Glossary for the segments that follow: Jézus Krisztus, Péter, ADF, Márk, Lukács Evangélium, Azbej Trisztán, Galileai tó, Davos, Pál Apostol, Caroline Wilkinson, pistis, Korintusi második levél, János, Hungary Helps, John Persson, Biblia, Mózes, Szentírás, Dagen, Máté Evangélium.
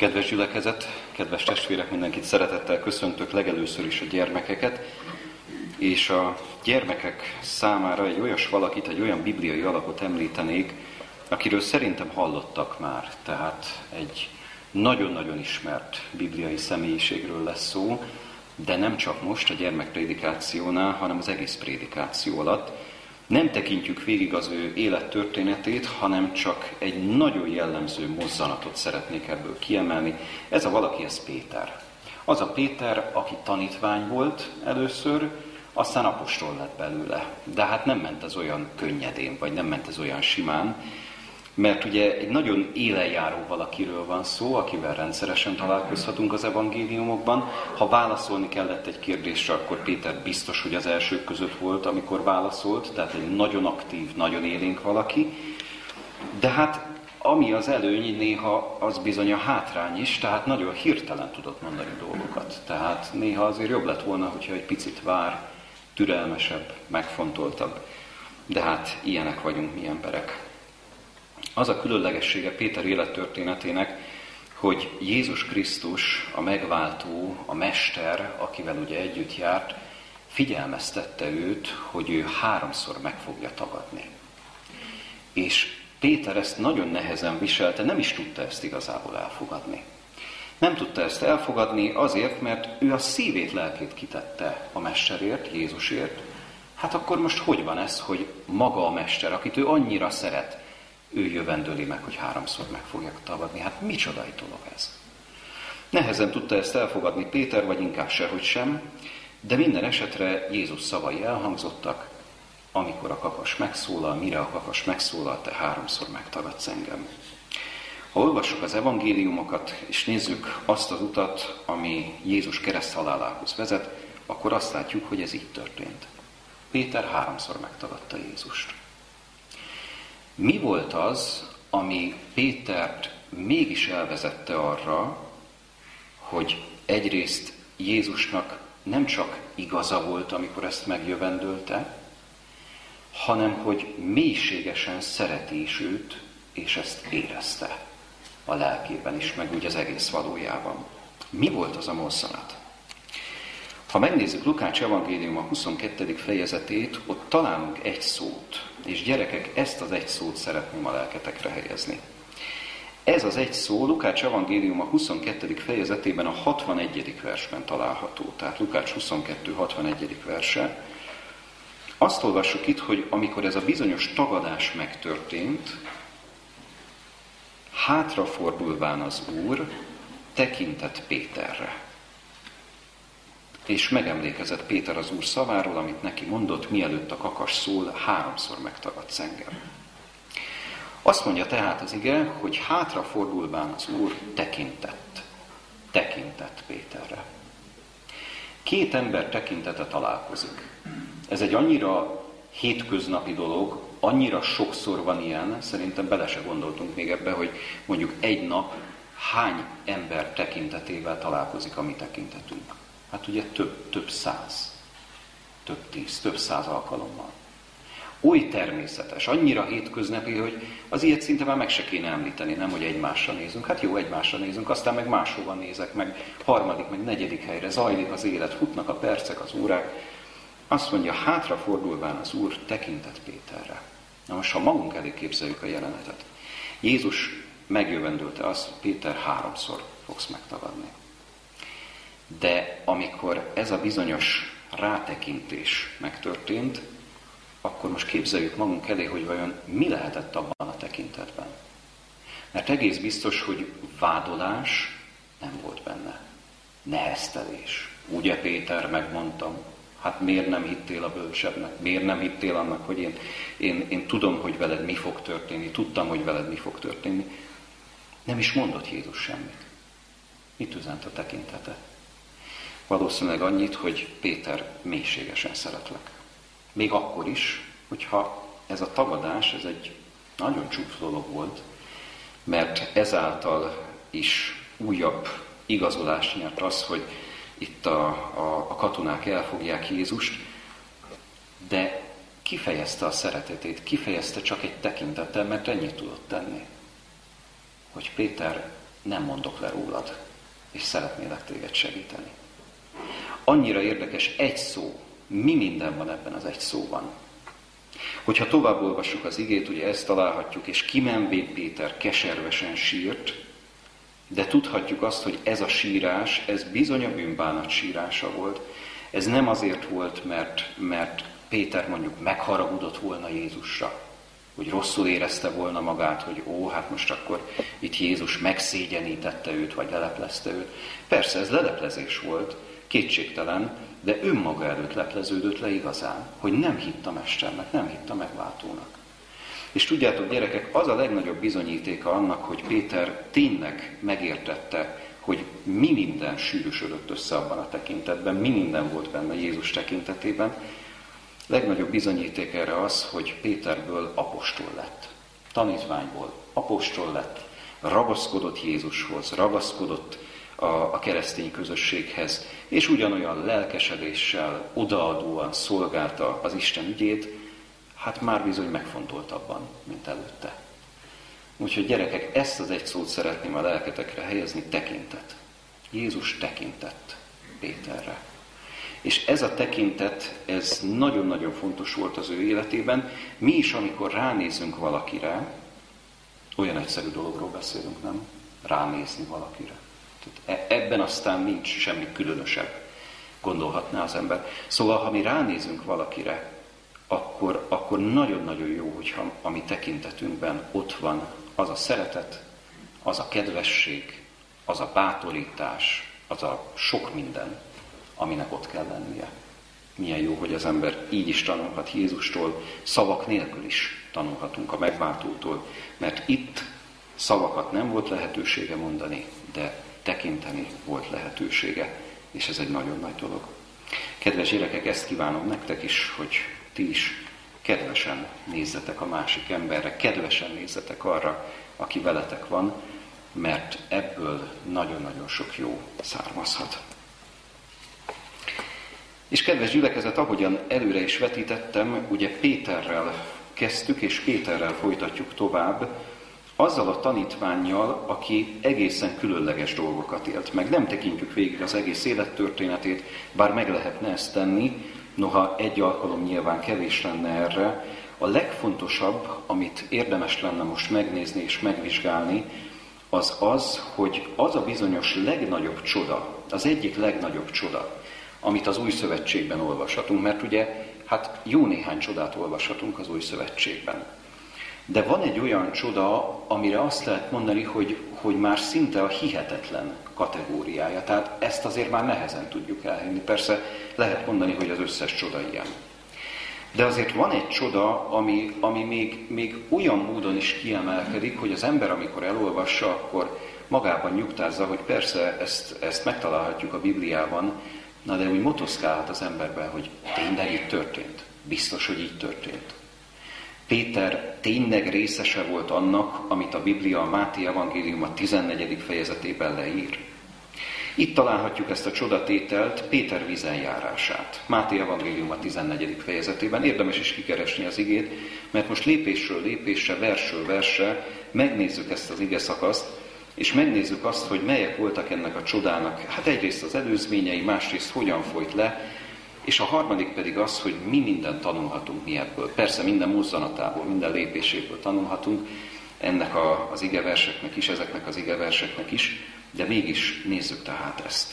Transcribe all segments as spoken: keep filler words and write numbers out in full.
Kedves gyülekezet, kedves testvérek, mindenkit szeretettel köszöntök, legelőször is a gyermekeket, és a gyermekek számára egy olyas valakit, egy olyan bibliai alakot említenék, akiről szerintem hallottak már, tehát egy nagyon-nagyon ismert bibliai személyiségről lesz szó, de nem csak most a gyermekprédikációnál, hanem az egész prédikáció alatt. Nem tekintjük végig az ő élettörténetét, hanem csak egy nagyon jellemző mozzanatot szeretnék ebből kiemelni. Ez a valaki, ez Péter. Az a Péter, aki tanítvány volt először, aztán apostol lett belőle. De hát nem ment ez olyan könnyedén, vagy nem ment ez olyan simán, mert ugye egy nagyon élenjáró valakiről van szó, akivel rendszeresen találkozhatunk az evangéliumokban. Ha válaszolni kellett egy kérdésre, akkor Péter biztos, hogy az elsők között volt, amikor válaszolt, tehát egy nagyon aktív, nagyon élénk valaki. De hát ami az előny, néha az bizony a hátrány is, tehát nagyon hirtelen tudott mondani dolgokat. Tehát néha azért jobb lett volna, hogyha egy picit vár, türelmesebb, megfontoltabb. De hát ilyenek vagyunk mi emberek. Az a különlegessége Péter élettörténetének, hogy Jézus Krisztus, a megváltó, a mester, akivel ugye együtt járt, figyelmeztette őt, hogy ő háromszor meg fogja tagadni. És Péter ezt nagyon nehezen viselte, nem is tudta ezt igazából elfogadni. Nem tudta ezt elfogadni azért, mert ő a szívét, lelkét kitette a mesterért, Jézusért. Hát akkor most hogy van ez, hogy maga a mester, akit ő annyira szeret, ő jövendőli meg, hogy háromszor meg fogják tagadni. Hát micsodai dolog ez. Nehezen tudta ezt elfogadni Péter, vagy inkább sehogy sem, de minden esetre Jézus szavai elhangzottak, amikor a kakas megszólal, mire a kakas megszólal, te háromszor megtagadsz engem. Ha olvassuk az evangéliumokat, és nézzük azt az utat, ami Jézus kereszthalálához vezet, akkor azt látjuk, hogy ez így történt. Péter háromszor megtagadta Jézust. Mi volt az, ami Pétert mégis elvezette arra, hogy egyrészt Jézusnak nem csak igaza volt, amikor ezt megjövendölte, hanem hogy mélységesen szereti is őt, és ezt érezte a lelkében is, meg úgy az egész valójában. Mi volt az a mozzanat? Ha megnézzük Lukács Evangélium a huszonkettedik fejezetét, ott találunk egy szót. És gyerekek, ezt az egy szót szeretném a lelketekre helyezni. Ez az egy szó Lukács Evangélium a huszonkettedik fejezetében a hatvanegyedik versben található. Tehát Lukács huszonkettő hatvanegy verse. Azt olvassuk itt, hogy amikor ez a bizonyos tagadás megtörtént, hátrafordulván az Úr tekintett Péterre. És megemlékezett Péter az Úr szaváról, amit neki mondott, mielőtt a kakas szól, háromszor megtagadsz engem. Azt mondja tehát az ige, hogy hátrafordulván az Úr tekintett. Tekintett Péterre. Két ember tekintete találkozik. Ez egy annyira hétköznapi dolog, annyira sokszor van ilyen, szerintem bele se gondoltunk még ebbe, hogy mondjuk egy nap hány ember tekintetével találkozik a mi tekintetünk. Hát ugye több, több száz, több tíz, több száz alkalommal. Oly természetes, annyira hétköznapi, hogy az ilyet szinte már meg se kéne említeni, nem, hogy egymásra nézünk. Hát jó, egymásra nézünk, aztán meg máshova nézek, meg harmadik, meg negyedik helyre zajlik az élet, futnak a percek, az órák. Azt mondja, hátrafordulván az Úr tekintett Péterre. Na most, ha magunk elé képzeljük a jelenetet. Jézus megjövendőlte azt, hogy Péter, háromszor fogsz megtagadni. De amikor ez a bizonyos rátekintés megtörtént, akkor most képzeljük magunk elé, hogy vajon mi lehetett abban a tekintetben. Mert egész biztos, hogy vádolás nem volt benne. Neheztelés. Ugye Péter, megmondtam, hát miért nem hittél a bölcsebbnek, miért nem hittél annak, hogy én, én, én tudom, hogy veled mi fog történni, tudtam, hogy veled mi fog történni. Nem is mondott Jézus semmit. Mit üzent a tekintete? Valószínűleg annyit, hogy Péter, mélységesen szeretlek. Még akkor is, hogyha ez a tagadás, ez egy nagyon csúcs dolog volt, mert ezáltal is újabb igazolást nyert az, hogy itt a, a, a katonák elfogják Jézust, de kifejezte a szeretetét, kifejezte csak egy tekintettel, mert ennyit tudott tenni, hogy Péter, nem mondok le rólad, és szeretnélek téged segíteni. Annyira érdekes egy szó, mi minden van ebben az egy szóban. Hogyha tovább olvassuk az igét, ugye ezt találhatjuk, és kimenvén Péter keservesen sírt, de tudhatjuk azt, hogy ez a sírás, ez bizony a bűnbánat sírása volt. Ez nem azért volt, mert, mert Péter mondjuk megharagudott volna Jézusra, hogy rosszul érezte volna magát, hogy ó, hát most akkor itt Jézus megszégyenítette őt, vagy leleplezte őt. Persze ez leleplezés volt, kétségtelen, de önmaga előtt lepleződött le igazán, hogy nem hitt a mesternek, nem hitt a megváltónak. És tudjátok, gyerekek, az a legnagyobb bizonyítéka annak, hogy Péter tényleg megértette, hogy mi minden sűrűsödött össze abban a tekintetben, mi minden volt benne Jézus tekintetében. Legnagyobb bizonyíték erre az, hogy Péterből apostol lett, tanítványból apostol lett, ragaszkodott Jézushoz, ragaszkodott a, a keresztény közösséghez, és ugyanolyan lelkesedéssel, odaadóan szolgálta az Isten ügyét, hát már bizony megfontoltabban, mint előtte. Úgyhogy gyerekek, ezt az egy szót szeretném a lelketekre helyezni, tekintet. Jézus tekintett Péterre. És ez a tekintet, ez nagyon-nagyon fontos volt az ő életében. Mi is, amikor ránézünk valakire, olyan egyszerű dologról beszélünk, nem? Ránézni valakire. Tehát ebben aztán nincs semmi különösebb, gondolhatná az ember. Szóval, ha mi ránézünk valakire, akkor, akkor nagyon-nagyon jó, hogyha a mi tekintetünkben ott van az a szeretet, az a kedvesség, az a bátorítás, az a sok minden, aminek ott kell lennie. Milyen jó, hogy az ember így is tanulhat Jézustól, szavak nélkül is tanulhatunk a megváltótól, mert itt szavakat nem volt lehetősége mondani, de tekinteni volt lehetősége, és ez egy nagyon nagy dolog. Kedves gyerekek, ezt kívánom nektek is, hogy ti is kedvesen nézzetek a másik emberre, kedvesen nézzetek arra, aki veletek van, mert ebből nagyon-nagyon sok jó származhat. És kedves gyülekezet, ahogyan előre is vetítettem, ugye Péterrel kezdtük, és Péterrel folytatjuk tovább, azzal a tanítvánnyal, aki egészen különleges dolgokat élt meg. Nem tekintjük végig az egész élettörténetét, bár meg lehetne ezt tenni, noha egy alkalom nyilván kevés lenne erre. A legfontosabb, amit érdemes lenne most megnézni és megvizsgálni, az az, hogy az a bizonyos legnagyobb csoda, az egyik legnagyobb csoda, amit az Új Szövetségben olvashatunk, mert ugye, hát jó néhány csodát olvashatunk az Új Szövetségben. De van egy olyan csoda, amire azt lehet mondani, hogy, hogy már szinte a hihetetlen kategóriája. Tehát ezt azért már nehezen tudjuk elhinni. Persze lehet mondani, hogy az összes csoda ilyen. De azért van egy csoda, ami, ami még, még olyan módon is kiemelkedik, hogy az ember, amikor elolvassa, akkor magában nyugtázza, hogy persze ezt, ezt megtalálhatjuk a Bibliában, na de úgy motoszkálhat az emberben, hogy tényleg így történt. Biztos, hogy így történt. Péter tényleg részese volt annak, amit a Biblia, a Máté Evangélium a tizennegyedik fejezetében leír. Itt találhatjuk ezt a csodatételt, Péter vízen járását. Máté Evangélium a tizennegyedik fejezetében. Érdemes is kikeresni az igét, mert most lépésről lépésre, versről versre megnézzük ezt az ige szakaszt, és megnézzük azt, hogy melyek voltak ennek a csodának. Hát egyrészt az előzményei, másrészt hogyan folyt le, és a harmadik pedig az, hogy mi mindent tanulhatunk mi ebből. Persze minden mozzanatából, minden lépéséből tanulhatunk, ennek a, az igeverseknek is, ezeknek az igeverseknek is, de mégis nézzük tehát ezt.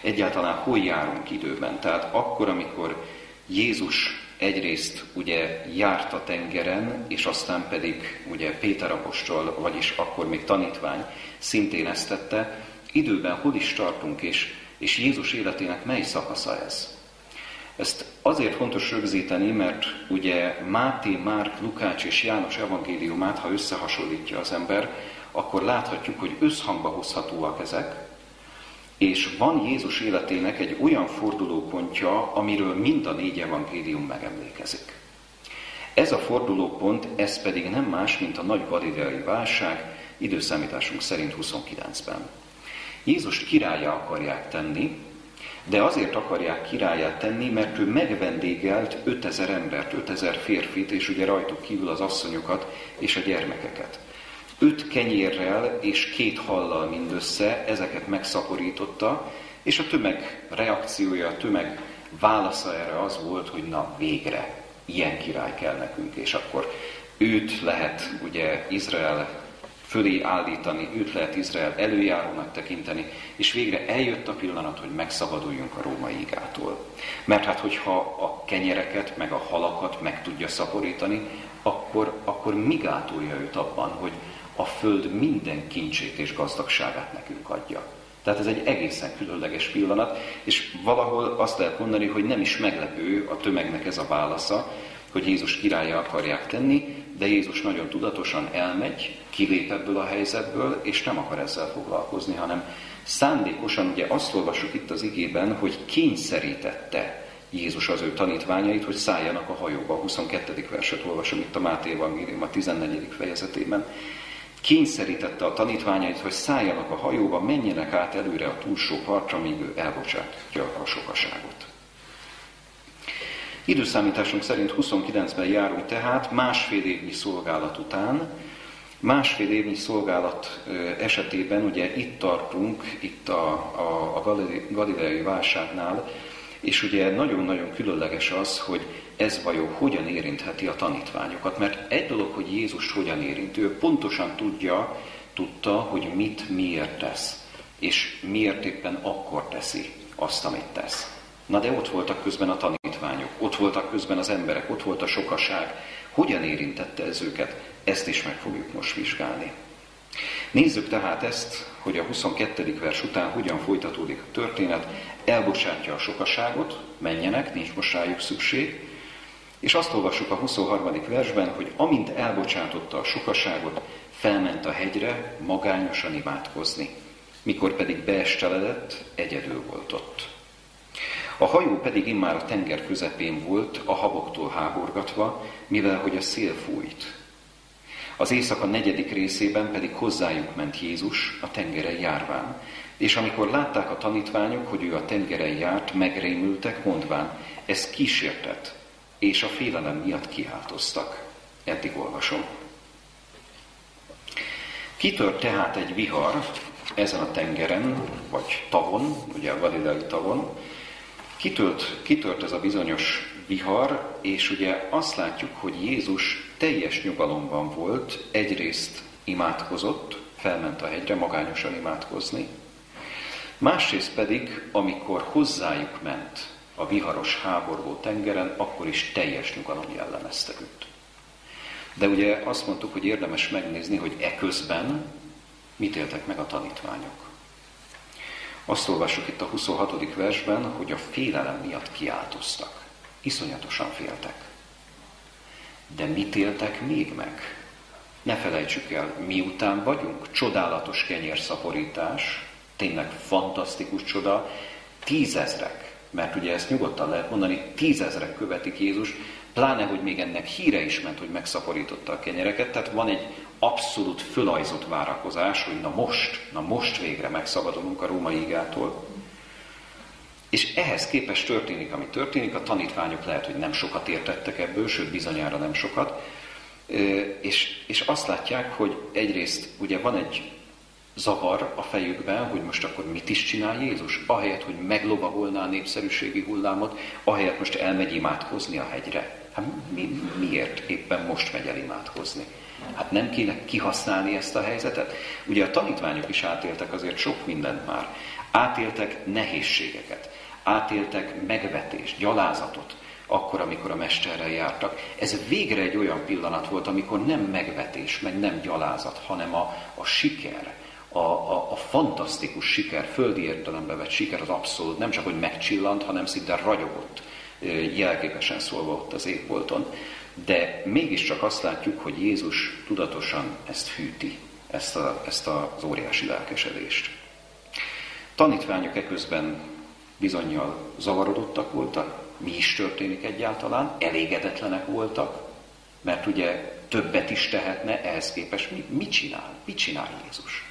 Egyáltalán hol járunk időben? Tehát akkor, amikor Jézus egyrészt ugye járt a tengeren, és aztán pedig ugye Péter apostol, vagyis akkor még tanítvány szintén ezt tette, időben hol is tartunk, és, és Jézus életének mely szakasza ez? Ezt azért fontos rögzíteni, mert ugye Máté, Márk, Lukács és János evangéliumát, ha összehasonlítja az ember, akkor láthatjuk, hogy összhangba hozhatóak ezek, és van Jézus életének egy olyan fordulópontja, amiről mind a négy evangélium megemlékezik. Ez a fordulópont, ez pedig nem más, mint a nagy galileai válság, időszámításunk szerint huszonkilencben. Jézust királlyá akarják tenni, de azért akarják királyát tenni, mert ő megvendégelt ötezer embert, ötezer férfit, és ugye rajtuk kívül az asszonyokat és a gyermekeket. öt kenyérrel és két hallal mindössze ezeket megszaporította, és a tömeg reakciója, a tömeg válasza erre az volt, hogy na végre, ilyen király kell nekünk, és akkor őt lehet ugye Izrael fölé állítani, őt lehet Izrael előjárónak tekinteni, és végre eljött a pillanat, hogy megszabaduljunk a római igától. Mert hát, hogyha a kenyereket, meg a halakat meg tudja szaporítani, akkor, akkor mi gátolja őt abban, hogy a föld minden kincsét és gazdagságát nekünk adja. Tehát ez egy egészen különleges pillanat, és valahol azt lehet mondani, hogy nem is meglepő a tömegnek ez a válasza, hogy Jézus királlyá akarják tenni, de Jézus nagyon tudatosan elmegy, kilép ebből a helyzetből, és nem akar ezzel foglalkozni, hanem szándékosan, ugye azt olvasjuk itt az igében, hogy kényszerítette Jézus az ő tanítványait, hogy szálljanak a hajóba. A huszonkettedik verset olvasom itt a Máté Evangélium a tizennegyedik fejezetében. Kényszerítette a tanítványait, hogy szálljanak a hajóba, menjenek át előre a túlsó partra, míg ő elbocsátja a sokaságot. Időszámításunk szerint huszonkilencben járunk tehát, másfél évnyi szolgálat után. Másfél évnyi szolgálat esetében ugye itt tartunk, itt a, a, a galileai válságnál, és ugye nagyon-nagyon különleges az, hogy ez vajon hogyan érintheti a tanítványokat. Mert egy dolog, hogy Jézus hogyan érint, ő pontosan tudja, tudta, hogy mit miért tesz, és miért éppen akkor teszi azt, amit tesz. Na de ott voltak közben a tanítványok, ott voltak közben az emberek, ott volt a sokaság. Hogyan érintette ez őket? Ezt is meg fogjuk most vizsgálni. Nézzük tehát ezt, hogy a huszonkettedik vers után hogyan folytatódik a történet. Elbocsátja a sokaságot, menjenek, nincs most rájuk szükség. És azt olvassuk a huszonharmadik versben, hogy amint elbocsátotta a sokaságot, felment a hegyre magányosan imádkozni. Mikor pedig beesteledett, egyedül volt ott. A hajó pedig immár a tenger közepén volt, a haboktól háborgatva, mivel hogy a szél fújt. Az éjszaka negyedik részében pedig hozzájuk ment Jézus a tengeren járván. És amikor látták a tanítványok, hogy ő a tengeren járt, megrémültek, mondván, ez kísértet, és a félelem miatt kiáltoztak. Eddig olvasom. Kitört tehát egy vihar ezen a tengeren, vagy tavon, ugye a Galileai tavon. Kitört, kitört ez a bizonyos vihar, és ugye azt látjuk, hogy Jézus teljes nyugalomban volt, egyrészt imádkozott, felment a hegyre magányosan imádkozni, másrészt pedig, amikor hozzájuk ment a viharos, háborgó tengeren, akkor is teljes nyugalom jellemezte őt. De ugye azt mondtuk, hogy érdemes megnézni, hogy eközben mit éltek meg a tanítványok. Azt olvassuk itt a huszonhatodik versben, hogy a félelem miatt kiáltoztak. Iszonyatosan féltek. De mit éltek még meg? Ne felejtsük el, miután vagyunk. Csodálatos kenyérszaporítás, tényleg fantasztikus csoda. Tízezrek, mert ugye ezt nyugodtan lehet mondani, tízezrek követik Jézust, pláne, hogy még ennek híre is ment, hogy megszaporította a kenyereket, tehát van egy abszolút fölajzott várakozás, hogy na most, na most végre megszabadulunk a római igától. És ehhez képest történik, ami történik, a tanítványok lehet, hogy nem sokat értettek ebből, sőt bizonyára nem sokat, és, és azt látják, hogy egyrészt ugye van egy zavar a fejükben, hogy most akkor mit is csinál Jézus, ahelyett, hogy meglovagolná a népszerűségi hullámot, ahelyett most elmegy imádkozni a hegyre. Hát mi, miért éppen most megy el imádkozni? Hát nem kéne kihasználni ezt a helyzetet? Ugye a tanítványok is átéltek azért sok mindent már. Átéltek nehézségeket, átéltek megvetést, gyalázatot, akkor, amikor a mesterrel jártak. Ez végre egy olyan pillanat volt, amikor nem megvetés, meg nem gyalázat, hanem a, a siker, a, a, a fantasztikus siker, földi értelembe vett siker az abszolút, nem csak hogy megcsillant, hanem szinte ragyogott, jelképesen szólva ott az égbolton. De mégiscsak azt látjuk, hogy Jézus tudatosan ezt hűti, ezt, a, ezt az óriási lelkesedést. Tanítványok eközben bizonnyal zavarodottak voltak, mi is történik egyáltalán, elégedetlenek voltak, mert ugye többet is tehetne, ehhez képest mit mi csinál, mit csinál Jézus.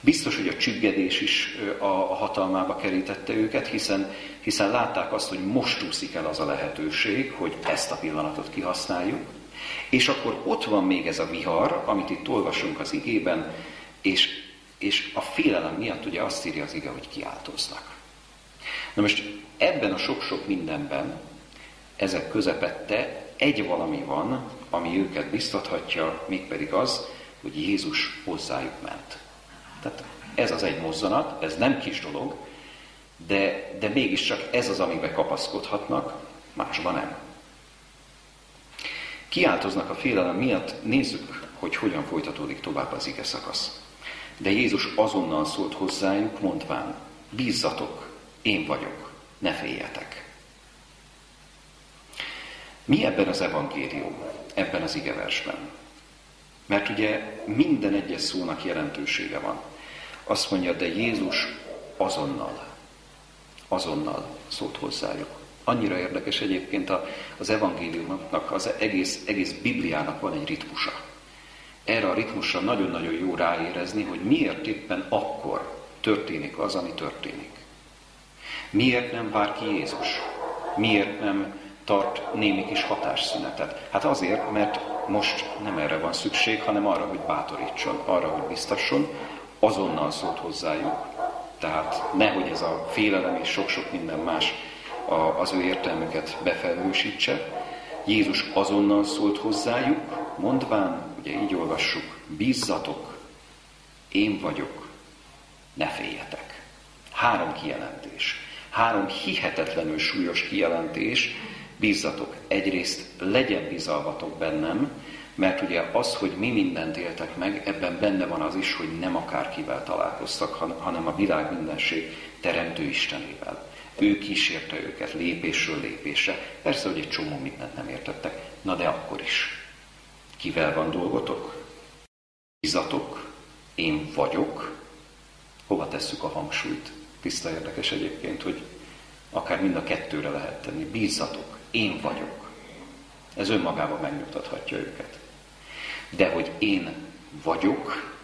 Biztos, hogy a csüggedés is a hatalmába kerítette őket, hiszen, hiszen látták azt, hogy most úszik el az a lehetőség, hogy ezt a pillanatot kihasználjuk. És akkor ott van még ez a vihar, amit itt olvasunk az igében, és, és a félelem miatt ugye azt írja az ige, hogy kiáltoznak. Na most ebben a sok-sok mindenben, ezek közepette egy valami van, ami őket biztathatja, mégpedig az, hogy Jézus hozzájuk ment. Tehát ez az egy mozzanat, ez nem kis dolog, de, de mégiscsak ez az, amiben kapaszkodhatnak, másban nem. Kiáltoznak a félelem miatt, nézzük, hogy hogyan folytatódik tovább az ige szakasz. De Jézus azonnal szólt hozzájuk, mondván, bízzatok, én vagyok, ne féljetek. Mi ebben az evangélium, ebben az igeversben? Mert ugye minden egyes szónak jelentősége van. Azt mondja, de Jézus azonnal, azonnal szólt hozzájuk. Annyira érdekes egyébként az evangéliumnak, az egész, egész Bibliának van egy ritmusa. Erre a ritmusra nagyon-nagyon jó ráérezni, hogy miért éppen akkor történik az, ami történik. Miért nem vár ki Jézus? Miért nem tart némi kis hatásszünetet? Hát azért, mert most nem erre van szükség, hanem arra, hogy bátorítson, arra, hogy biztasson, azonnal szólt hozzájuk. Tehát nehogy ez a félelem és sok-sok minden más az ő értelmüket befelhősítse. Jézus azonnal szólt hozzájuk, mondván, ugye így olvassuk, bízzatok, én vagyok, ne féljetek. Három kijelentés, három hihetetlenül súlyos kijelentés, bízzatok. Egyrészt legyen bizalmatok bennem, mert ugye az, hogy mi mindent éltek meg, ebben benne van az is, hogy nem akárkivel találkoztak, hanem a világ mindenség teremtő Istenével. Ő kísérte őket lépésről lépésre. Persze, hogy egy csomó mindent nem értettek. Na de akkor is. Kivel van dolgotok? Bízzatok, én vagyok. Hova tesszük a hangsúlyt? Tiszta érdekes egyébként, hogy akár mind a kettőre lehet tenni. Bízzatok, én vagyok. Ez önmagában megnyugtathatja őket. De hogy én vagyok,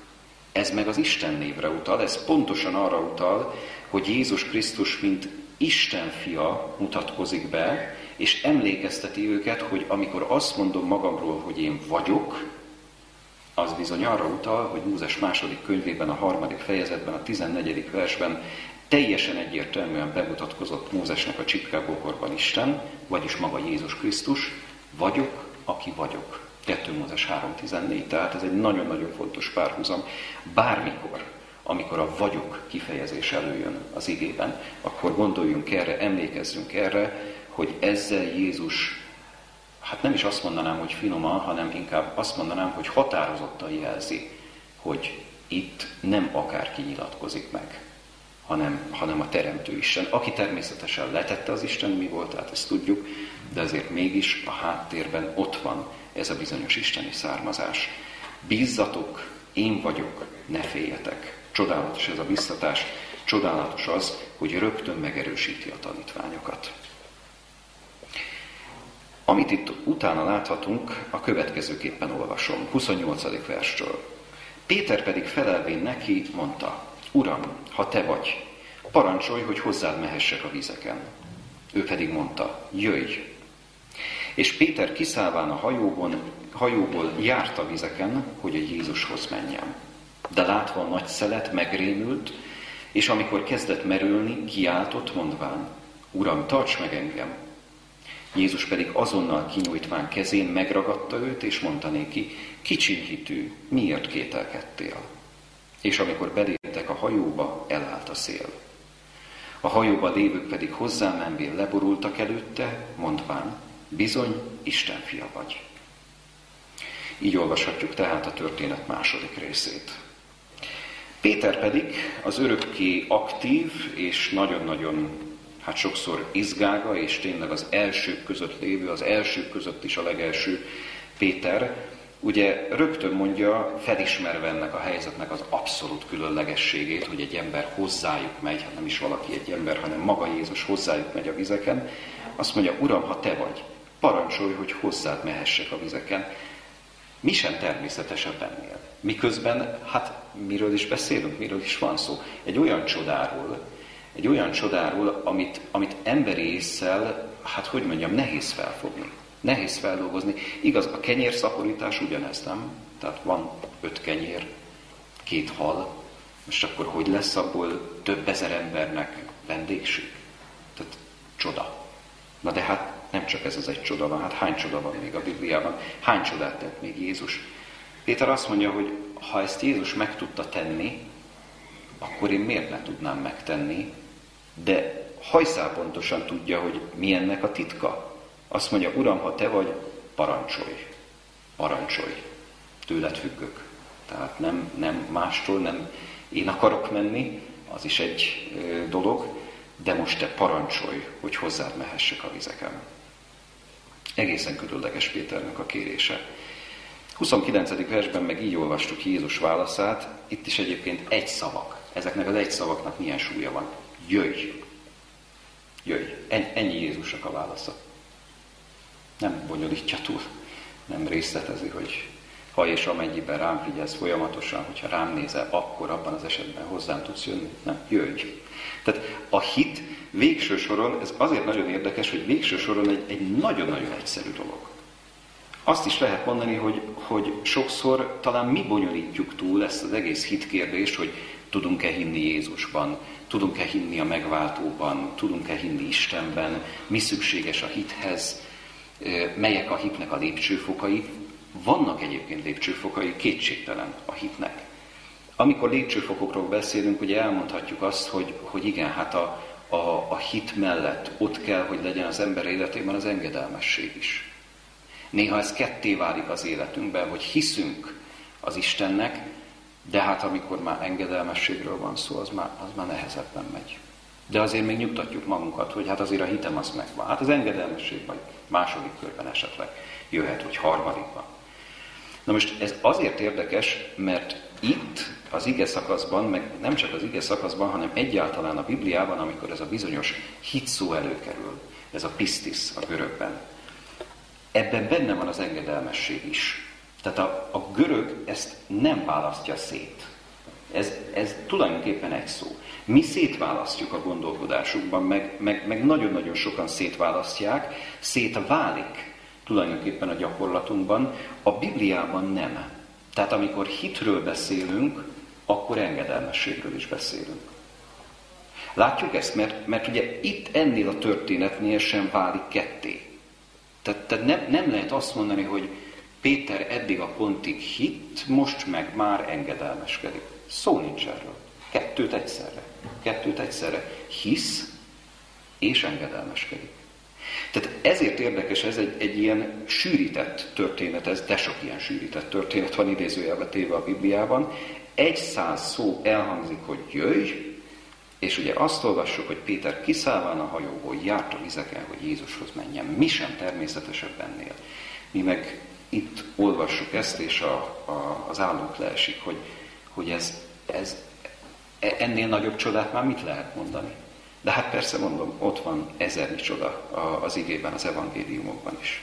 ez meg az Isten névre utal, ez pontosan arra utal, hogy Jézus Krisztus, mint Isten fia mutatkozik be, és emlékezteti őket, hogy amikor azt mondom magamról, hogy én vagyok, az bizony arra utal, hogy Mózes második könyvében, a harmadik fejezetben, a tizennegyedik versben teljesen egyértelműen bemutatkozott Mózesnek a csipkebókorban Isten, vagyis maga Jézus Krisztus, vagyok, aki vagyok. második Mózes három tizennégy, tehát ez egy nagyon-nagyon fontos párhuzam. Bármikor, amikor a vagyok kifejezés előjön az igében, akkor gondoljunk erre, emlékezzünk erre, hogy ezzel Jézus, hát nem is azt mondanám, hogy finoman, hanem inkább azt mondanám, hogy határozottan jelzi, hogy itt nem akárki nyilatkozik meg, hanem, hanem a teremtő Isten, aki természetesen letette az Isten mi volt, tehát ezt tudjuk, de azért mégis a háttérben ott van ez a bizonyos isteni származás. Bízzatok, én vagyok, ne féljetek. Csodálatos ez a biztatás, csodálatos az, hogy rögtön megerősíti a tanítványokat. Amit itt utána láthatunk, a következőképpen olvasom, huszonnyolcadik verstől. Péter pedig felelvén neki mondta, Uram, ha te vagy, parancsolj, hogy hozzád mehessek a vizeken. Ő pedig mondta, jöjj! És Péter kiszállván a hajóból, hajóból járt a vizeken, hogy a Jézushoz menjen. De látva a nagy szelet, megrémült, és amikor kezdett merülni, kiáltott, mondván, Uram, tarts meg engem! Jézus pedig azonnal kinyújtván kezén megragadta őt, és mondta néki, kicsi hitű, miért kételkedtél? És amikor beléptek a hajóba, elállt a szél. A hajóba lévők pedig hozzámenvén leborultak előtte, mondván, bizony, Isten fia vagy. Így olvashatjuk tehát a történet második részét. Péter pedig az örökké aktív és nagyon-nagyon, hát sokszor izgága, és tényleg az elsők között lévő, az elsők között is a legelső Péter, ugye rögtön mondja, felismerve ennek a helyzetnek az abszolút különlegességét, hogy egy ember hozzájuk megy, hát nem is valaki egy ember, hanem maga Jézus hozzájuk megy a vizeken, azt mondja, Uram, ha te vagy, parancsolj, hogy hozzád mehessek a vizeken. Mi sem természetesebb ennél. Miközben, hát miről is beszélünk, miről is van szó. Egy olyan csodáról, egy olyan csodáról, amit, amit emberi ésszel, hát hogy mondjam, nehéz felfogni. Nehéz feldolgozni. Igaz, a kenyérszaporítás ugyanez, nem? Tehát van öt kenyér, két hal, és akkor hogy lesz abból több ezer embernek vendégség? Tehát csoda. Na de hát nem csak ez az egy csoda van, hát hány csoda van még a Bibliában? Hány csodát tett még Jézus? Péter azt mondja, hogy ha ezt Jézus meg tudta tenni, akkor én miért ne tudnám megtenni? De hajszálpontosan tudja, hogy mi ennek a titka. Azt mondja, Uram, ha te vagy, parancsolj. Parancsolj. Tőled függök. Tehát nem, nem mástól, nem én akarok menni, az is egy dolog, de most te parancsolj, hogy hozzád mehessek a vizeken. Egészen különleges Péternek a kérése. huszonkilencedik versben meg így olvastuk Jézus válaszát, itt is egyébként egy szavak. Ezeknek az egy szavaknak milyen súlya van? Jöjj! Jöjj! Ennyi Jézusnak a válasza. Nem bonyolítja túl, nem részletezi, hogy ha és amennyiben rám figyelsz folyamatosan, hogyha rám nézel, akkor abban az esetben hozzám tudsz jönni. Nem, jöjj! Tehát a hit végső soron, ez azért nagyon érdekes, hogy végső soron egy, egy nagyon-nagyon egyszerű dolog. Azt is lehet mondani, hogy, hogy sokszor talán mi bonyolítjuk túl ezt az egész hitkérdést, hogy tudunk-e hinni Jézusban, tudunk-e hinni a megváltóban, tudunk-e hinni Istenben, mi szükséges a hithez, melyek a hitnek a lépcsőfokai. Vannak egyébként lépcsőfokai, kétségtelen a hitnek. Amikor lépcsőfokokról beszélünk, ugye elmondhatjuk azt, hogy, hogy igen, hát a, a, a hit mellett ott kell, hogy legyen az ember életében az engedelmesség is. Néha ez ketté válik az életünkben, hogy hiszünk az Istennek, de hát amikor már engedelmességről van szó, az már, az már nehezebben megy. De azért még nyugtatjuk magunkat, hogy hát azért a hitem az megvan. Hát az engedelmesség vagy második körben esetleg jöhet, vagy harmadikban. Na most ez azért érdekes, mert itt az ige szakaszban, meg nem csak az ige szakaszban, hanem egyáltalán a Bibliában, amikor ez a bizonyos hit szó előkerül, ez a pistis a görögben, ebben benne van az engedelmesség is. Tehát a, a görög ezt nem választja szét. Ez, ez tulajdonképpen egy szó. Mi szétválasztjuk a gondolkodásukban, meg, meg, meg nagyon-nagyon sokan szétválasztják, szétválik tulajdonképpen a gyakorlatunkban, a Bibliában nem. Tehát amikor hitről beszélünk, akkor engedelmességről is beszélünk. Látjuk ezt, mert, mert ugye itt ennél a történetnél sem válik ketté. Tehát, tehát nem, nem lehet azt mondani, hogy Péter eddig a pontig hitt, most meg már engedelmeskedik. Szó nincs erről. Kettőt egyszerre. Kettőt egyszerre. Hisz és engedelmeskedik. Tehát ezért érdekes, ez egy, egy ilyen sűrített történet, ez de sok ilyen sűrített történet van idézőjelbe téve a Bibliában. Egy száz szó elhangzik, hogy jöjj, és ugye azt olvassuk, hogy Péter kiszállván a hajóból járt a vizeken, hogy Jézushoz menjen. Mi sem természetesebb ennél. Mi meg itt olvassuk ezt, és a, a, az állók leesik, hogy, hogy ez, ez, ennél nagyobb csodát már mit lehet mondani? De hát persze mondom, ott van ezernyi csoda az igében, az evangéliumokban is.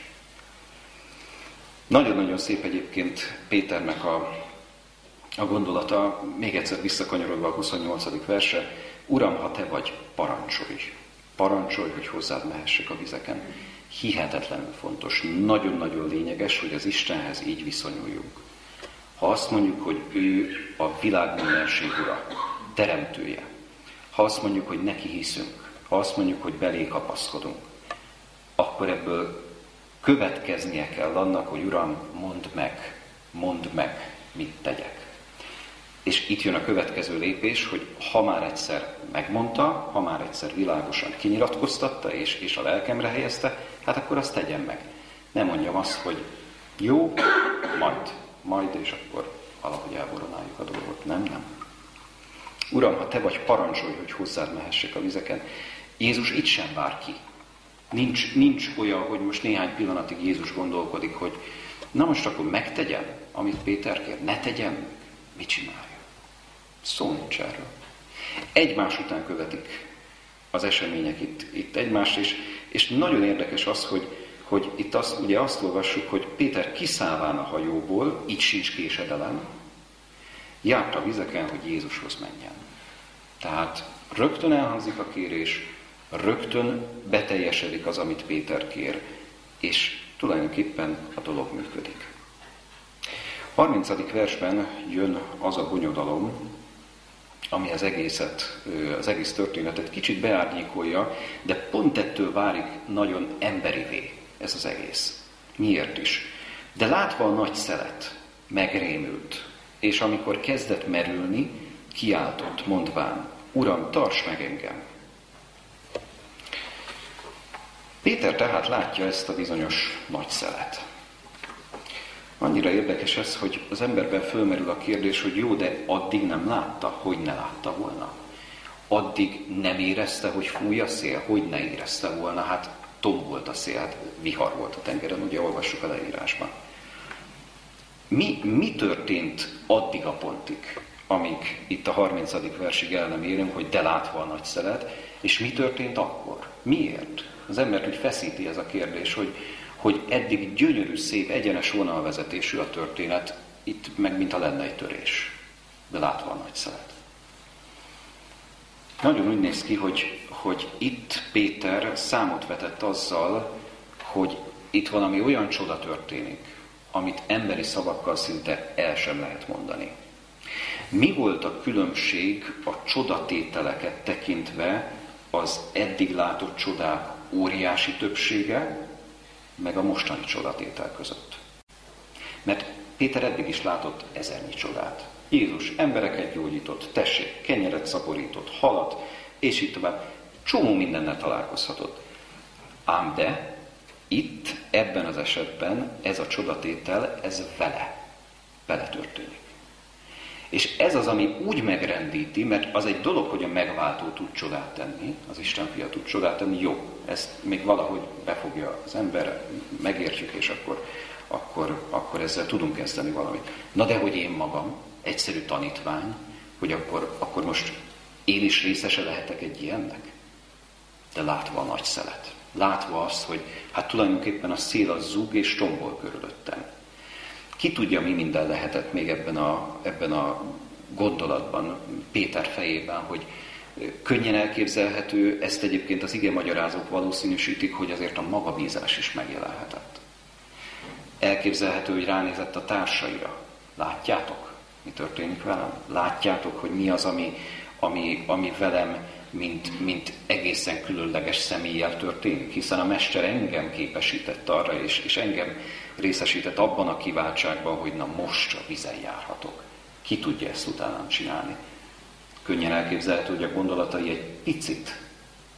Nagyon-nagyon szép egyébként Péternek a, a gondolata, még egyszer visszakanyarodva a huszonnyolcadik verse, Uram, ha te vagy, parancsolj. Parancsolj, hogy hozzád mehessek a vizeken. Hihetetlenül fontos, nagyon-nagyon lényeges, hogy az Istenhez így viszonyuljunk. Ha azt mondjuk, hogy ő a világ mindenség ura, teremtője, ha azt mondjuk, hogy neki hiszünk, ha azt mondjuk, hogy belé kapaszkodunk, akkor ebből következnie kell annak, hogy Uram, mondd meg, mondd meg, mit tegyek. És itt jön a következő lépés, hogy ha már egyszer megmondta, ha már egyszer világosan kinyilatkoztatta és, és a lelkemre helyezte, hát akkor azt tegyem meg. Ne mondjam azt, hogy jó, majd, majd, és akkor valahogy elboronáljuk a dolgot. Nem, nem. Uram, ha te vagy, parancsolj, hogy hozzád mehessek a vizeken. Jézus itt sem vár ki. Nincs, nincs olyan, hogy most néhány pillanatig Jézus gondolkodik, hogy na most akkor megtegyem, amit Péter kér, ne tegyem, mit csinálja. Szó nincs erről. Egymás után követik az események itt, itt egymást is, és nagyon érdekes az, hogy, hogy itt azt, ugye azt olvassuk, hogy Péter kiszállván a hajóból, itt sincs késedelem, járt a vizeken, hogy Jézushoz menjen. Tehát rögtön elhangzik a kérés, rögtön beteljesedik az, amit Péter kér, és tulajdonképpen a dolog működik. harmincadik versben jön az a bonyodalom, ami az egészet, az egész történetet kicsit beárnyékolja, de pont ettől válik nagyon emberivé ez az egész. Miért is? De látva a nagy szelet, megrémült, és amikor kezdett merülni, kiáltott, mondván, Uram, tarts meg engem! Péter tehát látja ezt a bizonyos nagy szelet. Annyira érdekes ez, hogy az emberben fölmerül a kérdés, hogy jó, de addig nem látta, hogy ne látta volna. Addig nem érezte, hogy fúj a szél, hogy ne érezte volna. Hát tombolt a szél, hát vihar volt a tengeren, ugye olvassuk a leírásban. Mi, mi történt addig a pontig, amíg itt a harmincadik versig el nem érünk, hogy de látva a nagy szelet, és mi történt akkor? Miért? Az embert úgy feszíti ez a kérdés, hogy hogy eddig gyönyörű, szép, egyenes vonalvezetésű a történet, itt meg mintha lenne egy törés, de látva a nagy szelet. Nagyon úgy néz ki, hogy, hogy itt Péter számot vetett azzal, hogy itt valami olyan csoda történik, amit emberi szavakkal szinte el sem lehet mondani. Mi volt a különbség a csodatételeket tekintve az eddig látott csodák óriási többsége, meg a mostani csodatétel között? Mert Péter eddig is látott ezernyi csodát. Jézus embereket gyógyított, tessék, kenyeret szaporított, halat, és így tovább. Csomó mindennel találkozhatott. Ám de itt, ebben az esetben ez a csodatétel, ez vele, vele történik. És ez az, ami úgy megrendíti, mert az egy dolog, hogy a megváltó tud csodát tenni, az Isten fia tud csodát tenni, jó, ezt még valahogy befogja az ember, megértjük, és akkor, akkor, akkor ezzel tudunk kezdeni valamit. Na de hogy én magam, egyszerű tanítvány, hogy akkor, akkor most én is részese lehetek egy ilyennek? De látva a nagy szelet, látva azt, hogy hát tulajdonképpen a szél az zúg és tombol körülöttem. Ki tudja, mi minden lehetett még ebben a, ebben a gondolatban, Péter fejében, hogy könnyen elképzelhető, ezt egyébként az ige magyarázók valószínűsítik, hogy azért a magabízás is megjelenhetett. Elképzelhető, hogy ránézett a társaira. Látjátok, mi történik velem? Látjátok, hogy mi az, ami, ami, ami velem, mint, mint egészen különleges személlyel történik? Hiszen a Mester engem képesített arra, és, és engem részesített abban a kiváltságban, hogy na most a vizen járhatok. Ki tudja ezt utánam csinálni? Könnyen elképzelhető, hogy a gondolatai egy picit,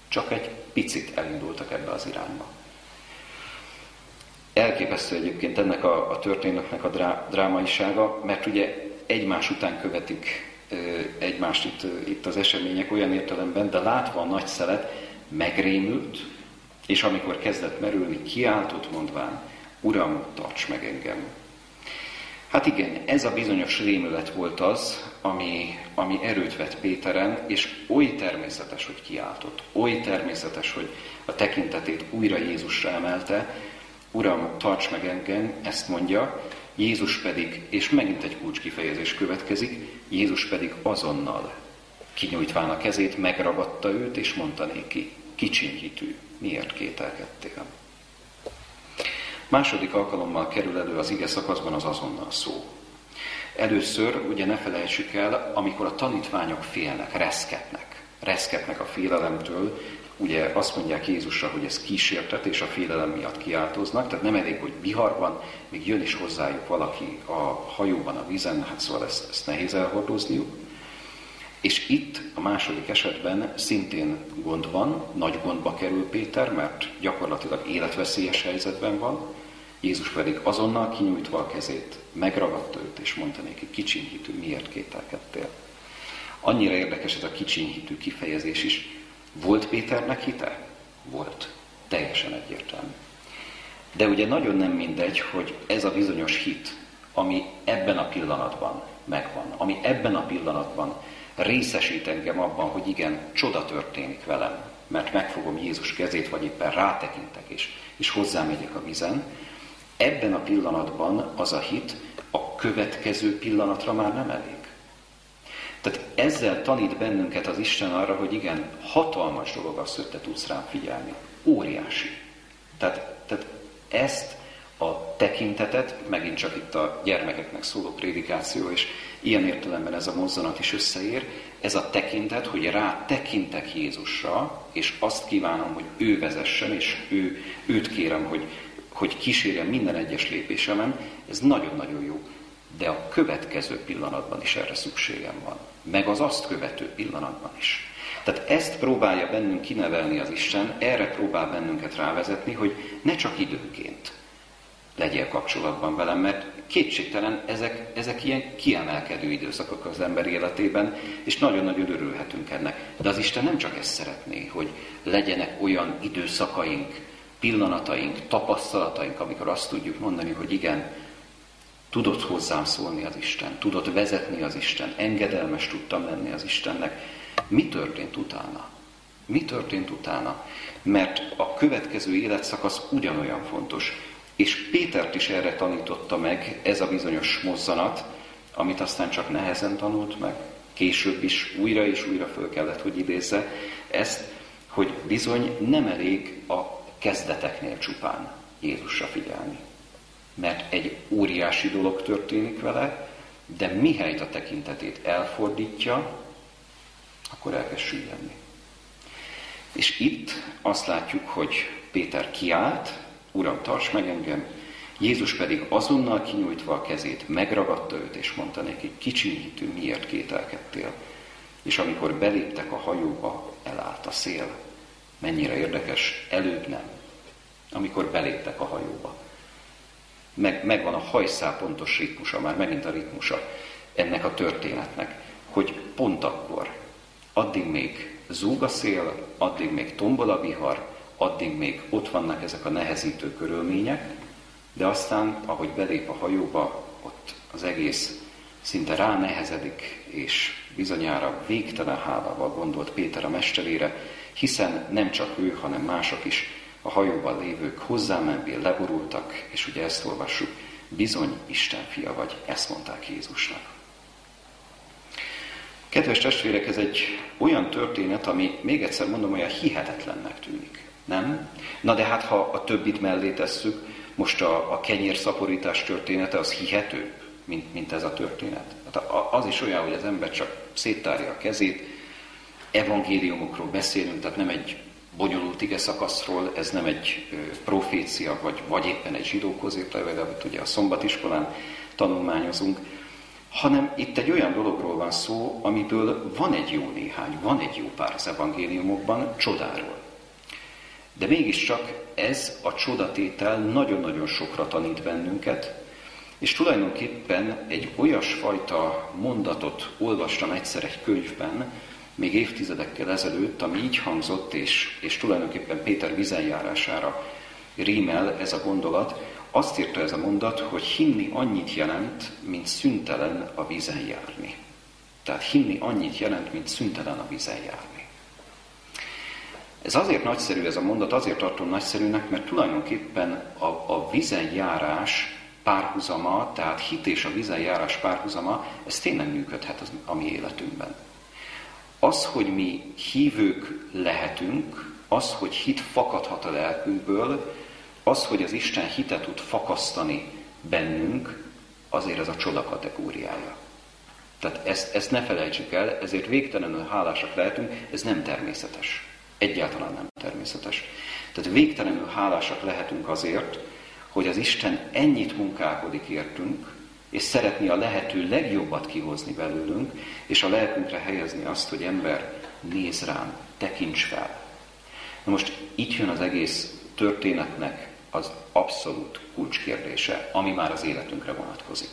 csak egy picit elindultak ebbe az irányba. Elképesztő egyébként ennek a, a történetnek a drá, drámaisága, mert ugye egymás után követik egymást itt, itt az események olyan értelemben, de látva a nagy szelet, megrémült, és amikor kezdett merülni, kiáltott mondván, Uram, tarts meg engem! Hát igen, ez a bizonyos rémület volt az, ami, ami erőt vett Péteren, és oly természetes, hogy kiáltott, oly természetes, hogy a tekintetét újra Jézusra emelte, Uram, tarts meg engem, ezt mondja, Jézus pedig, és megint egy kulcskifejezés következik, Jézus pedig azonnal kinyújtván a kezét, megragadta őt, és mondta néki, kicsiny hitű, miért kételkedtél? Második alkalommal kerül elő az ige szakaszban az azonnal szó. Először, ugye ne felejtsük el, amikor a tanítványok félnek, reszketnek. Reszketnek a félelemtől, ugye azt mondják Jézusra, hogy ez kísértetés, a félelem miatt kiáltoznak, tehát nem elég, hogy vihar van, még jön is hozzájuk valaki a hajóban, a vízen, hát szóval ezt, ezt nehéz elhordozniuk. És itt, a második esetben szintén gond van, nagy gondba kerül Péter, mert gyakorlatilag életveszélyes helyzetben van, Jézus pedig azonnal kinyújtva a kezét, megragadta őt, és mondta neki, kicsiny hitű, miért kételkedtél? Annyira érdekes ez a kicsiny hitű kifejezés is. Volt Péternek hite? Volt. Teljesen egyértelmű. De ugye nagyon nem mindegy, hogy ez a bizonyos hit, ami ebben a pillanatban megvan, ami ebben a pillanatban részesít engem abban, hogy igen, csoda történik velem, mert megfogom Jézus kezét, vagy éppen rátekintek, és, és hozzámegyek a vízen. Ebben a pillanatban az a hit a következő pillanatra már nem elég. Tehát ezzel tanít bennünket az Isten arra, hogy igen, hatalmas dolog az, hogy te tudsz rám figyelni. Óriási. Tehát, tehát ezt a tekintetet, megint csak itt a gyermekeknek szóló prédikáció, és ilyen értelemben ez a mozzanat is összeér, ez a tekintet, hogy rá tekintek Jézusra, és azt kívánom, hogy ő vezessen, és ő, őt kérem, hogy, hogy kísérjem minden egyes lépésemen, ez nagyon-nagyon jó. De a következő pillanatban is erre szükségem van. Meg az azt követő pillanatban is. Tehát ezt próbálja bennünk kinevelni az Isten, erre próbál bennünket rávezetni, hogy ne csak időnként legyél kapcsolatban velem, mert kétségtelen ezek, ezek ilyen kiemelkedő időszakok az ember életében, és nagyon-nagyon örülhetünk ennek. De az Isten nem csak ezt szeretné, hogy legyenek olyan időszakaink, pillanataink, tapasztalataink, amikor azt tudjuk mondani, hogy igen, tudott hozzám szólni az Isten, tudott vezetni az Isten, engedelmes tudtam lenni az Istennek. Mi történt utána? Mi történt utána? Mert a következő életszakasz ugyanolyan fontos. És Pétert is erre tanította meg ez a bizonyos mozzanat, amit aztán csak nehezen tanult meg, később is újra és újra föl kellett, hogy idézze ezt, hogy bizony nem elég a kezdeteknél csupán Jézusra figyelni. Mert egy óriási dolog történik vele, de mihelyt a tekintetét elfordítja, akkor elkezd süllyedni. És itt azt látjuk, hogy Péter kiált, Uram, tarts meg engem, Jézus pedig azonnal kinyújtva a kezét, megragadta őt, és mondta neki, kicsinyítő, miért kételkedtél? És amikor beléptek a hajóba, elállt a szél. Mennyire érdekes, előbb nem, amikor beléptek a hajóba. Meg, megvan a hajszál pontos ritmusa, már megint a ritmusa ennek a történetnek, hogy pont akkor, addig még zúg a szél, addig még tombol a vihar, addig még ott vannak ezek a nehezítő körülmények, de aztán, ahogy belép a hajóba, ott az egész szinte rá nehezedik, és bizonyára végtelen hálával gondolt Péter a mesterére, hiszen nem csak ő, hanem mások is a hajóban lévők hozzámenvén leborultak, és ugye ezt olvassuk, bizony Isten fia vagy, ezt mondták Jézusnak. Kedves testvérek, ez egy olyan történet, ami még egyszer mondom, olyan hihetetlennek tűnik. Nem? Na de hát, ha a többit mellé tesszük, most a, a kenyérszaporítás története az hihetőbb, mint, mint ez a történet. Hát az is olyan, hogy az ember csak széttárja a kezét, evangéliumokról beszélünk, tehát nem egy bonyolult ige szakaszról, ez nem egy profécia, vagy, vagy éppen egy zsidókhoz írt levél, amit ugye a szombatiskolán tanulmányozunk, hanem itt egy olyan dologról van szó, amiből van egy jó néhány, van egy jó pár az evangéliumokban, csodáról. De mégiscsak ez a csodatétel nagyon-nagyon sokra tanít bennünket, és tulajdonképpen egy olyasfajta mondatot olvastam egyszer egy könyvben, még évtizedekkel ezelőtt, ami így hangzott, és, és tulajdonképpen Péter vizenjárására rímel ez a gondolat. Azt írta ez a mondat, hogy hinni annyit jelent, mint szüntelen a vízen járni. Tehát hinni annyit jelent, mint szüntelen a vízen járni. Ez azért nagyszerű ez a mondat, azért tartom nagyszerűnek, mert tulajdonképpen a, a vízen járás párhuzama, tehát hit és a vízen járás párhuzama, ez tényleg működhet az, a mi életünkben. Az, hogy mi hívők lehetünk, az, hogy hit fakadhat a lelkünkből, az, hogy az Isten hitet tud fakasztani bennünk, azért ez a csoda kategóriája. Tehát ezt, ezt ne felejtsük el, ezért végtelenül hálásak lehetünk, ez nem természetes. Egyáltalán nem természetes. Tehát végtelenül hálásak lehetünk azért, hogy az Isten ennyit munkálkodik értünk, és szeretné a lehető legjobbat kihozni belőlünk, és a lelkünkre helyezni azt, hogy ember, nézz rám, tekints fel. Na most itt jön az egész történetnek az abszolút kulcskérdése, ami már az életünkre vonatkozik.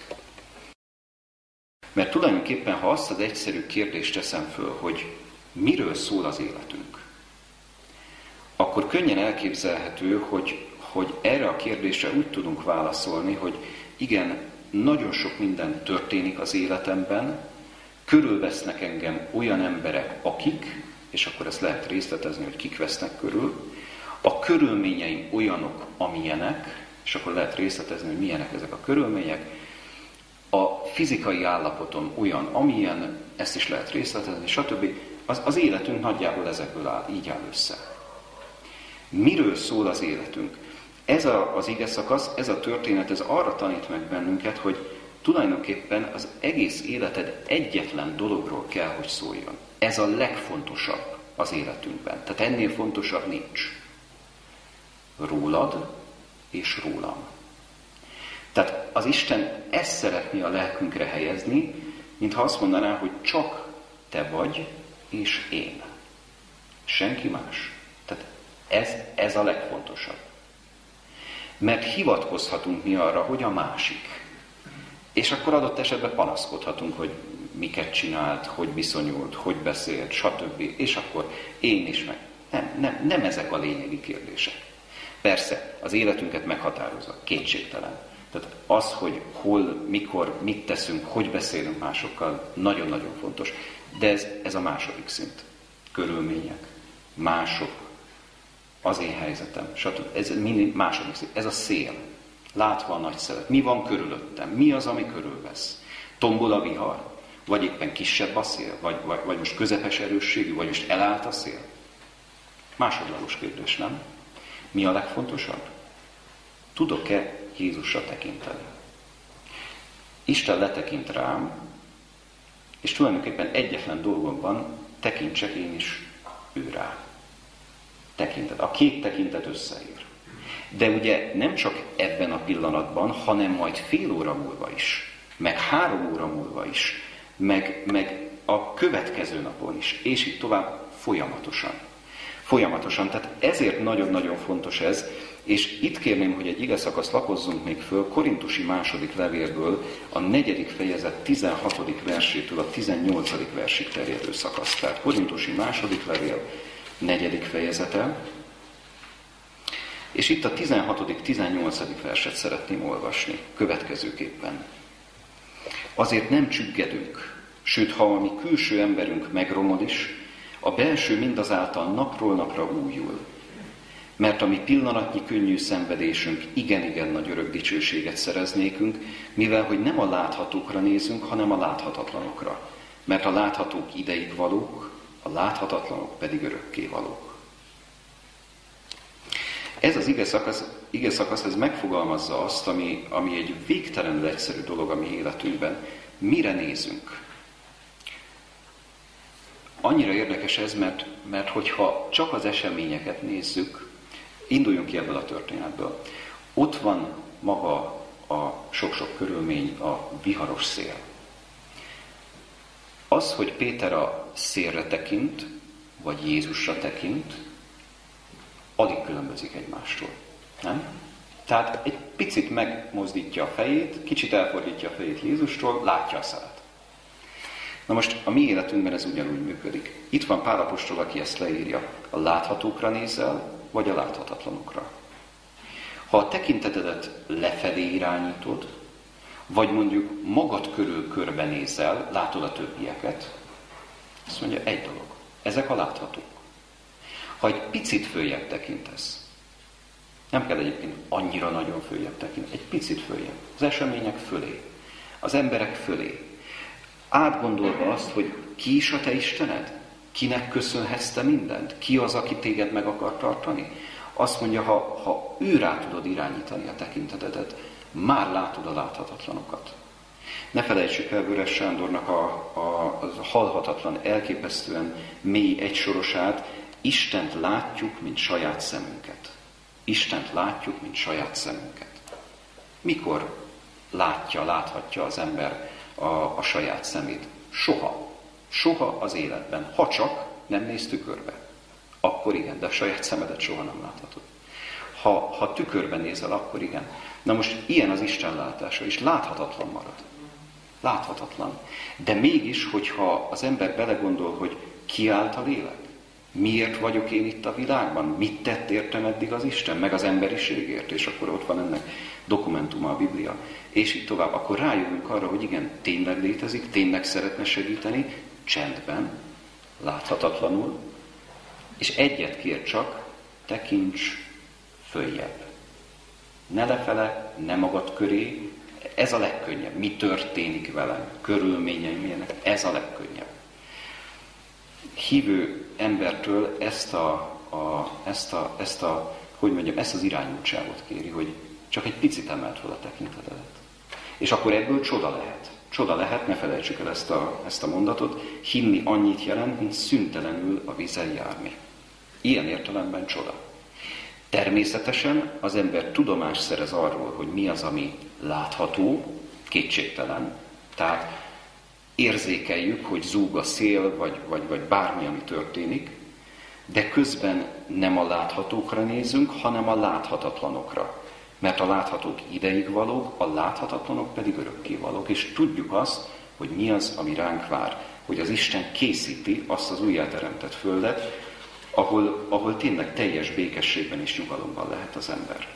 Mert tulajdonképpen, ha azt az egyszerű kérdést teszem föl, hogy miről szól az életünk, akkor könnyen elképzelhető, hogy, hogy erre a kérdésre úgy tudunk válaszolni, hogy igen, nagyon sok minden történik az életemben, körülvesznek engem olyan emberek, akik, és akkor ezt lehet részletezni, hogy kik vesznek körül, a körülményeim olyanok, amilyenek, és akkor lehet részletezni, hogy milyenek ezek a körülmények, a fizikai állapotom olyan, amilyen, ezt is lehet részletezni, stb. Az, az életünk nagyjából ezekből áll, így áll össze. Miről szól az életünk? ez a, az ige szakasz, ez a történet, ez arra tanít meg bennünket, hogy tulajdonképpen az egész életed egyetlen dologról kell, hogy szóljon. Ez a legfontosabb az életünkben. Tehát ennél fontosabb nincs. Rólad és rólam. Tehát az Isten ezt szeretné a lelkünkre helyezni, mintha azt mondaná, hogy csak te vagy és én. Senki más. Tehát ez, ez a legfontosabb. Mert hivatkozhatunk mi arra, hogy a másik. És akkor adott esetben panaszkodhatunk, hogy miket csinált, hogy viszonyult, hogy beszélt, stb. És akkor én is meg. Nem, nem, nem ezek a lényegi kérdések. Persze, az életünket meghatározza, kétségtelen. Tehát az, hogy hol, mikor, mit teszünk, hogy beszélünk másokkal, nagyon-nagyon fontos. De ez, ez a második szint. Körülmények, mások, az én helyzetem, stb. Ez mind második szint. Ez a szél. Látva a nagy szelet. Mi van körülöttem? Mi az, ami körülvesz? Tombol a vihar? Vagy éppen kisebb a szél? Vagy, vagy, vagy most közepes erősségű? Vagy most elállt a szél? Másodlagos kérdés, nem? Mi a legfontosabb? Tudok-e Jézusra tekinteni? Isten letekint rám, és tulajdonképpen egyetlen dolgomban tekintsek én is ő rá. Tekintet. A két tekintet összeér. De ugye nem csak ebben a pillanatban, hanem majd fél óra múlva is, meg három óra múlva is, meg, meg a következő napon is, és így tovább folyamatosan. Folyamatosan. Tehát ezért nagyon-nagyon fontos ez, és itt kérném, hogy egy ige szakaszt lapozzunk még föl, Korintusi második levélből a negyedik fejezet tizenhatodik versétől a tizennyolcadik versig terjedő szakasz. Tehát Korintusi második levél negyedik fejezete. És itt a tizenhatodik-tizennyolcadik verset szeretném olvasni, következőképpen. Azért nem csüggedünk, sőt, ha a mi külső emberünk megromol is, a belső mindazáltal napról napra újul. Mert a mi pillanatnyi könnyű szenvedésünk igen-igen nagy örök dicsőséget szerez nékünk, mivel hogy nem a láthatókra nézünk, hanem a láthatatlanokra. Mert a láthatók ideig valók, a láthatatlanok pedig örökké valók. Ez az ige szakasz, ige szakasz ez megfogalmazza azt, ami, ami egy végtelenül egyszerű dolog a mi életünkben. Mire nézünk? Annyira érdekes ez, mert, mert hogyha csak az eseményeket nézzük, induljunk ki ebből a történetből. Ott van maga a sok-sok körülmény, a viharos szél. Az, hogy Péter a szélre tekint, vagy Jézusra tekint, alig különbözik egymástól, nem? Tehát egy picit megmozdítja a fejét, kicsit elfordítja a fejét Jézustól, látja a szelet. Na most a mi életünkben ez ugyanúgy működik. Itt van Pál Apostol, aki ezt leírja. A láthatókra nézel, vagy a láthatatlanokra. Ha a tekintetedet lefelé irányítod, vagy mondjuk magad körül körbenézel, látod a többieket, azt mondja, egy dolog. Ezek a láthatók. Ha egy picit följebb tekintesz, nem kell egyébként annyira nagyon följebb tekinteni, egy picit följebb, az események fölé, az emberek fölé, átgondolva azt, hogy ki is a te Istened, kinek köszönhetsz te mindent, ki az, aki téged meg akar tartani, azt mondja, ha, ha ő rá tudod irányítani a tekintetedet, már látod a láthatatlanokat. Ne felejtsük el Vörös Sándornak a, a, a halhatatlan, elképesztően mély egysorosát, Istent látjuk, mint saját szemünket. Istent látjuk, mint saját szemünket. Mikor látja, láthatja az ember a, a saját szemét? Soha. Soha az életben. Ha csak nem néz tükörbe. Akkor igen, de a saját szemedet soha nem láthatod. Ha, ha tükörbe nézel, akkor igen. Na most ilyen az Isten látása, és láthatatlan marad. Láthatatlan. De mégis, hogyha az ember belegondol, hogy kiállt a lélek, miért vagyok én itt a világban? Mit tett értem eddig az Isten? Meg az emberiségért, és akkor ott van ennek dokumentuma a Biblia. És így tovább. Akkor rájövünk arra, hogy igen, tényleg létezik, tényleg szeretne segíteni, csendben, láthatatlanul, és egyet kér csak, tekints följebb. Ne lefele, ne magad köré, ez a legkönnyebb. Mi történik velem? Körülményeim milyenek? Ez a legkönnyebb. Hívő embertől ezt a, a, ezt a, ezt a hogy mondjam, ezt az irányultságot kéri, hogy csak egy picit emelt fel a tekintetedet. És akkor ebből csoda lehet. Csoda lehet, ne felejtsük el ezt a, ezt a mondatot, hinni annyit jelent, mint szüntelenül a vízen járni. Ilyen értelemben csoda. Természetesen az ember tudomást szerez arról, hogy mi az, ami látható, kétségtelen. Tehát érzékeljük, hogy zúg a szél, vagy, vagy, vagy bármi, ami történik, de közben nem a láthatókra nézünk, hanem a láthatatlanokra. Mert a láthatók ideig valók, a láthatatlanok pedig örökké valók, és tudjuk azt, hogy mi az, ami ránk vár. Hogy az Isten készíti azt az újjáteremtett földet, ahol, ahol tényleg teljes békességben és nyugalomban lehet az ember.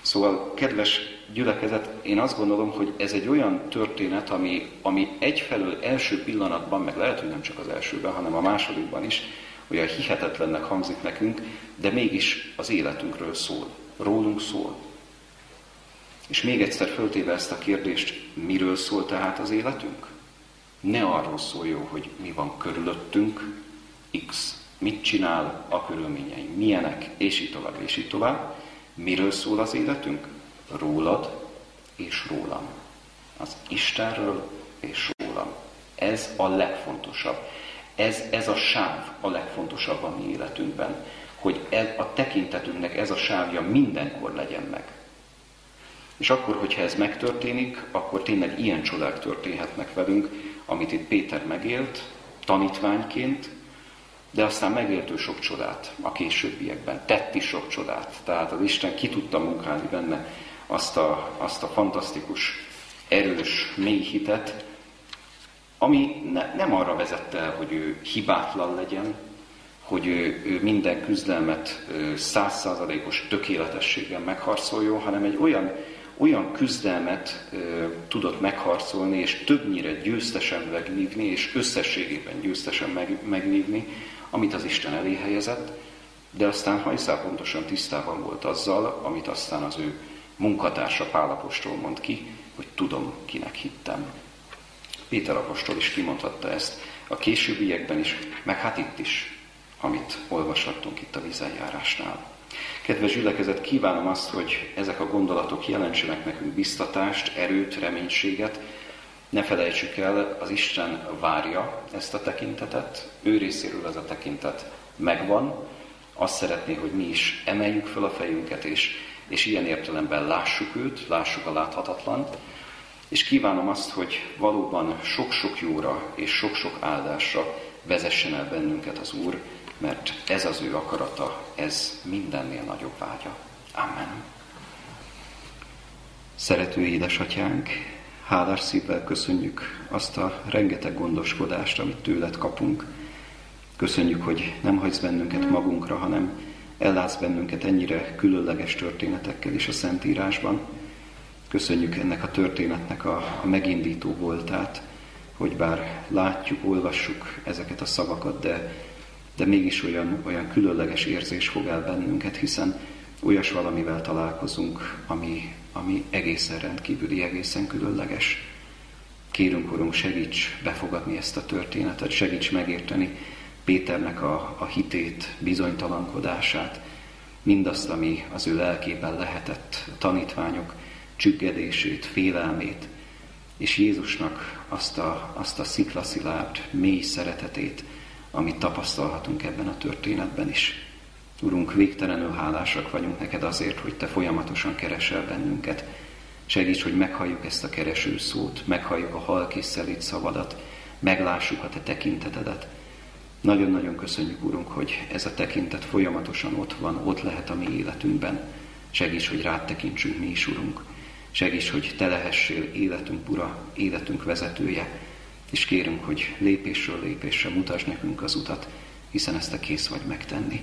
Szóval, kedves gyülekezet, én azt gondolom, hogy ez egy olyan történet, ami, ami egyfelől első pillanatban, meg lehet, hogy nem csak az elsőben, hanem a másodikban is, olyan hihetetlennek hangzik nekünk, de mégis az életünkről szól, rólunk szól. És még egyszer föltéve ezt a kérdést, miről szól tehát az életünk? Ne arról szóljon, hogy mi van körülöttünk, X, mit csinál, a körülményei milyenek, és így tovább, és így tovább. Miről szól az életünk? Rólad és rólam. Az Istenről és rólam. Ez a legfontosabb. Ez, ez a sáv a legfontosabb a mi életünkben. Hogy ez, a tekintetünknek ez a sávja mindenkor legyen meg. És akkor, hogyha ez megtörténik, akkor tényleg ilyen csodák történhetnek velünk, amit itt Péter megélt, tanítványként, de aztán megéltő sok csodát a későbbiekben, tett is sok csodát. Tehát az Isten ki tudta munkálni benne azt a, azt a fantasztikus, erős, mély hitet, ami ne, nem arra vezette el, hogy ő hibátlan legyen, hogy ő, ő minden küzdelmet száz százalékos tökéletességgel megharcoljon, hanem egy olyan, olyan küzdelmet ö, tudott megharcolni, és többnyire győztesen megvívni, és összességében győztesen meg, megvívni, amit az Isten elé helyezett, de aztán hajszál pontosan tisztában volt azzal, amit aztán az ő munkatársa Pál Apostol mond ki, hogy tudom, kinek hittem. Péter Apostol is kimondhatta ezt a későbbiekben is, meg hát itt is, amit olvashattunk itt a vízeljárásnál. Kedves gyülekezet, kívánom azt, hogy ezek a gondolatok jelentsenek nekünk biztatást, erőt, reménységet. Ne felejtsük el, az Isten várja ezt a tekintetet, ő részéről ez a tekintet megvan. Azt szeretné, hogy mi is emeljük fel a fejünket, és, és ilyen értelemben lássuk őt, lássuk a láthatatlant. És kívánom azt, hogy valóban sok-sok jóra és sok-sok áldásra vezessen el bennünket az Úr, mert ez az ő akarata, ez mindennél nagyobb vágya. Amen. Szerető édesatyánk, hálás szívvel köszönjük azt a rengeteg gondoskodást, amit tőled kapunk. Köszönjük, hogy nem hagysz bennünket magunkra, hanem ellátsz bennünket ennyire különleges történetekkel is a Szentírásban. Köszönjük ennek a történetnek a, a megindító voltát, hogy bár látjuk, olvassuk ezeket a szavakat, de de mégis olyan, olyan különleges érzés fog el bennünket, hiszen olyas valamivel találkozunk, ami, ami egészen rendkívüli, egészen különleges. Kérünk, Urunk, segíts befogadni ezt a történetet, segíts megérteni Péternek a, a hitét, bizonytalankodását, mindazt, ami az ő lelkében lehetett, a tanítványok csüggedését, félelmét, és Jézusnak azt a, azt a sziklaszilárd, mély szeretetét, amit tapasztalhatunk ebben a történetben is. Urunk, végtelenül hálásak vagyunk neked azért, hogy te folyamatosan keresel bennünket. Segíts, hogy meghalljuk ezt a kereső szót, meghalljuk a halk és szelíd szavadat, meglássuk a te tekintetedet. Nagyon-nagyon köszönjük, Urunk, hogy ez a tekintet folyamatosan ott van, ott lehet a mi életünkben. Segíts, hogy rád tekintsünk mi is, Urunk. Segíts, hogy te lehessél életünk ura, életünk vezetője, és kérünk, hogy lépésről lépésre mutasd nekünk az utat, hiszen ezt te kész vagy megtenni.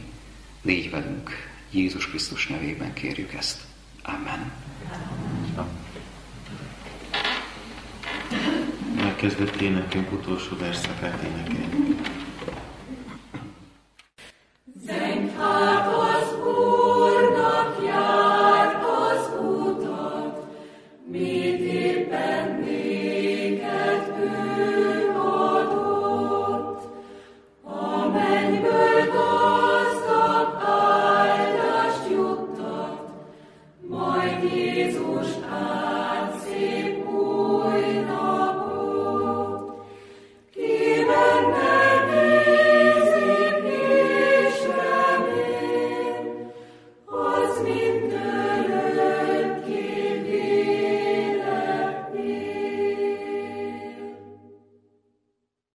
Légy velünk, Jézus Krisztus nevében kérjük ezt. Amen. Megkezdett énekünk utolsó versszakát énekeljük.